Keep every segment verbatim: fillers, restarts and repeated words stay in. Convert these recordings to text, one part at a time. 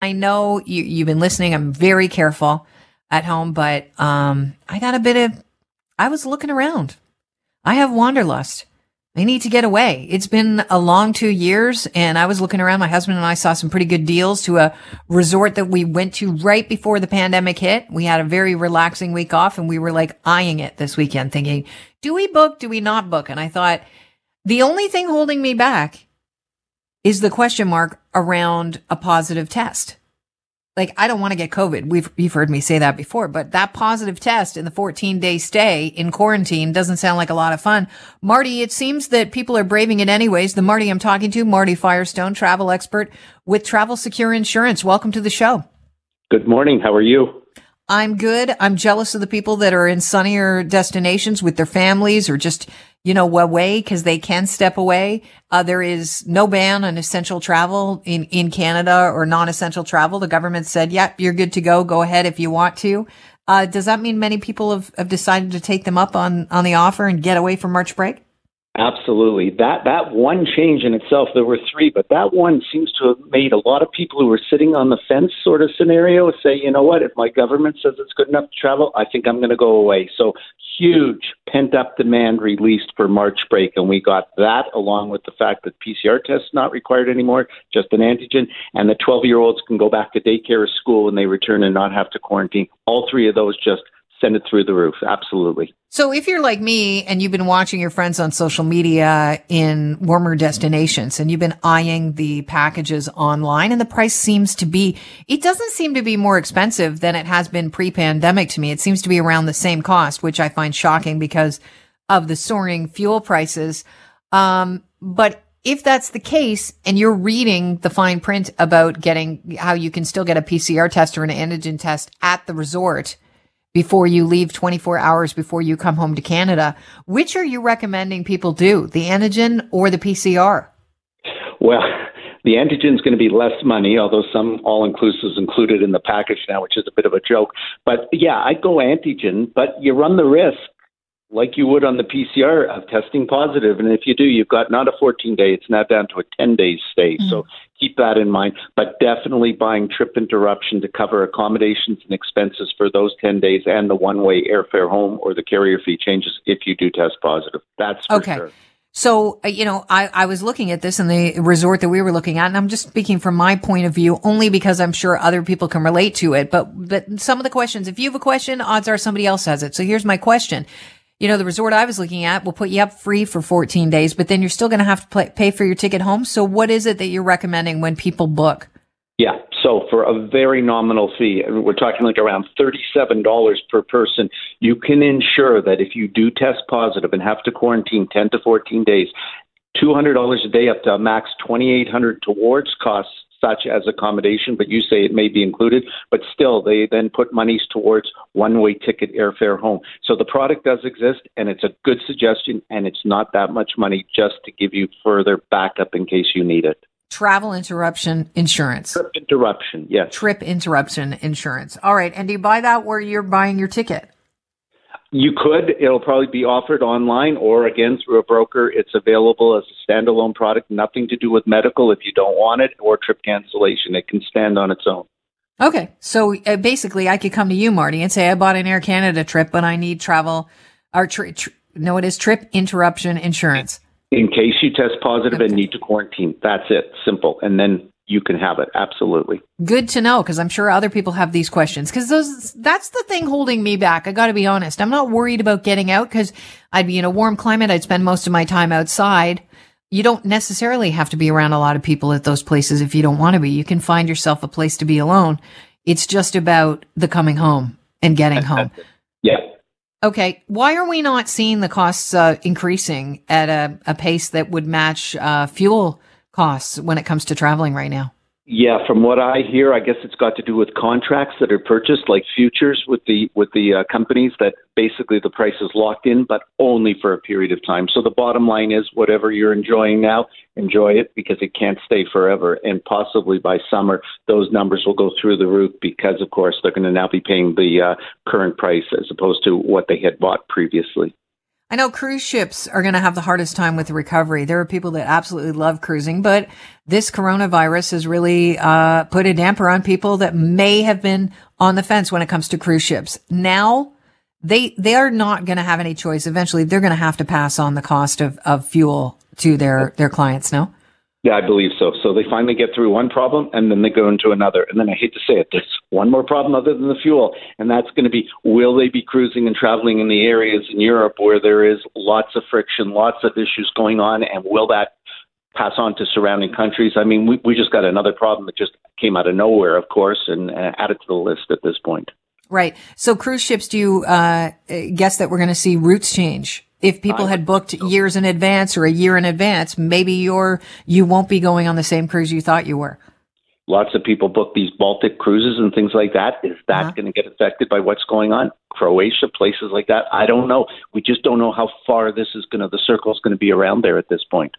I know you, you've been listening. I'm very careful at home, but um, I got a bit of, I was looking around. I have wanderlust. I need to get away. It's been a long two years and I was looking around. My husband and I saw some pretty good deals to a resort that we went to right before the pandemic hit. We had a very relaxing week off and we were like eyeing it this weekend thinking, do we book? Do we not book? And I thought the only thing holding me back is the question mark around a positive test. Like, I don't want to get COVID. We've, you've heard me say that before, but that positive test in the fourteen day stay in quarantine doesn't sound like a lot of fun. Marty, it seems that people are braving it anyways. The Marty I'm talking to, Marty Firestone, travel expert with Travel Secure Insurance. Welcome to the show. Good morning. How are you? I'm good. I'm jealous of the people that are in sunnier destinations with their families or just, you know, away because they can step away. Uh, there is no ban on essential travel in, in Canada or non-essential travel. The government said, yep, yeah, you're good to go. Go ahead if you want to. Uh, does that mean many people have, have decided to take them up on, on the offer and get away for March break? Absolutely. That that one change in itself, there were three, but that one seems to have made a lot of people who were sitting on the fence sort of scenario say, you know what, if my government says it's good enough to travel, I think I'm going to go away. So huge pent-up demand released for March break, and we got that along with the fact that P C R tests not required anymore, just an antigen, and the twelve-year-olds can go back to daycare or school when they return and not have to quarantine. All three of those just send it through the roof. Absolutely. So if you're like me and you've been watching your friends on social media in warmer destinations and you've been eyeing the packages online and the price seems to be, it doesn't seem to be more expensive than it has been pre-pandemic to me. It seems to be around the same cost, which I find shocking because of the soaring fuel prices. Um, but if that's the case and you're reading the fine print about getting how you can still get a P C R test or an antigen test at the resort before you leave twenty-four hours before you come home to Canada, which are you recommending people do, the antigen or the P C R? Well, the antigen is going to be less money, although some all-inclusives included in the package now, which is a bit of a joke. But yeah, I'd go antigen, but you run the risk, like you would on the P C R, of testing positive. And if you do, you've got not a fourteen-day, it's now down to a ten-day stay. Mm-hmm. So keep that in mind. But definitely buying trip interruption to cover accommodations and expenses for those ten days and the one-way airfare home or the carrier fee changes if you do test positive. That's for okay. Sure. So, you know, I, I was looking at this in the resort that we were looking at, and I'm just speaking from my point of view only because I'm sure other people can relate to it. But, but some of the questions, if you have a question, odds are somebody else has it. So here's my question. You know, the resort I was looking at will put you up free for fourteen days, but then you're still going to have to play, pay for your ticket home. So what is it that you're recommending when people book? Yeah. So for a very nominal fee, we're talking like around thirty-seven dollars per person, you can ensure that if you do test positive and have to quarantine ten to fourteen days, two hundred dollars a day up to a max twenty-eight hundred dollars towards costs such as accommodation, but you say it may be included, but still they then put monies towards one-way ticket airfare home. So the product does exist, and it's a good suggestion, and it's not that much money just to give you further backup in case you need it. Travel interruption insurance. Trip interruption, yes. Trip interruption insurance. All right, and do you buy that where you're buying your ticket? You could. It'll probably be offered online or, again, through a broker. It's available as a standalone product, nothing to do with medical if you don't want it, or trip cancellation. It can stand on its own. Okay. So uh, basically, I could come to you, Marty, and say, I bought an Air Canada trip, but I need travel or tri- tri- no, it is trip interruption insurance. In, in case you test positive okay. and need to quarantine. That's it. Simple. And then you can have it. Absolutely. Good to know, because I'm sure other people have these questions, because those that's the thing holding me back. I got to be honest. I'm not worried about getting out because I'd be in a warm climate. I'd spend most of my time outside. You don't necessarily have to be around a lot of people at those places if you don't want to be. You can find yourself a place to be alone. It's just about the coming home and getting home. Yeah. Okay. Why are we not seeing the costs uh, increasing at a, a pace that would match uh, fuel costs when it comes to traveling right now? Yeah, from what I hear, I guess it's got to do with contracts that are purchased, like futures with the with the uh, companies that basically the price is locked in, but only for a period of time. So the bottom line is whatever you're enjoying now, enjoy it because it can't stay forever. And possibly by summer, those numbers will go through the roof because, of course, they're going to now be paying the uh, current price as opposed to what they had bought previously. I know cruise ships are going to have the hardest time with the recovery. There are people that absolutely love cruising, but this coronavirus has really uh put a damper on people that may have been on the fence when it comes to cruise ships. Now, they they are not going to have any choice. Eventually, they're going to have to pass on the cost of, of fuel to their, their clients, no? Yeah, I believe so. So they finally get through one problem, and then they go into another. And then I hate to say it, there's one more problem other than the fuel, and that's going to be, will they be cruising and traveling in the areas in Europe where there is lots of friction, lots of issues going on, and will that pass on to surrounding countries? I mean, we, we just got another problem that just came out of nowhere, of course, and uh, added to the list at this point. Right. So cruise ships, do you uh, guess that we're going to see routes change? If people had booked years in advance or a year in advance, maybe you're, you won't be going on the same cruise you thought you were. Lots of people book these Baltic cruises and things like that. Is that uh-huh. going to get affected by what's going on? Croatia, places like that? I don't know. We just don't know how far this is going to, the circle is going to be around there at this point.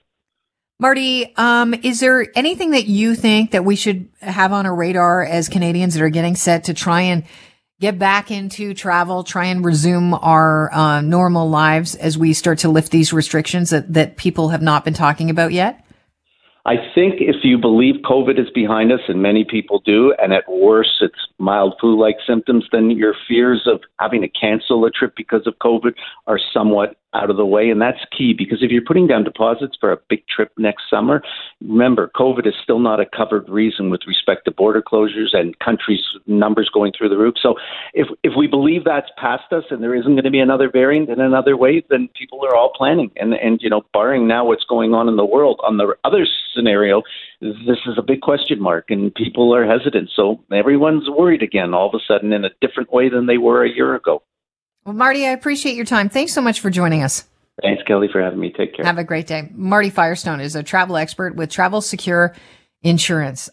Marty, um, is there anything that you think that we should have on our radar as Canadians that are getting set to try and get back into travel, try and resume our uh, normal lives as we start to lift these restrictions that, that people have not been talking about yet? I think if you believe COVID is behind us, and many people do, and at worst it's mild flu-like symptoms, then your fears of having to cancel a trip because of COVID are somewhat out of the way. And that's key, because if you're putting down deposits for a big trip next summer, remember, COVID is still not a covered reason with respect to border closures and countries' numbers going through the roof. So if if we believe that's past us and there isn't going to be another variant in another wave, then people are all planning. And, and you know, barring now what's going on in the world, on the other scenario, this is a big question mark and people are hesitant. So everyone's worried again all of a sudden in a different way than they were a year ago. Well, Marty, I appreciate your time. Thanks so much for joining us. Thanks, Kelly, for having me. Take care. Have a great day. Marty Firestone is a travel expert with Travel Secure Insurance.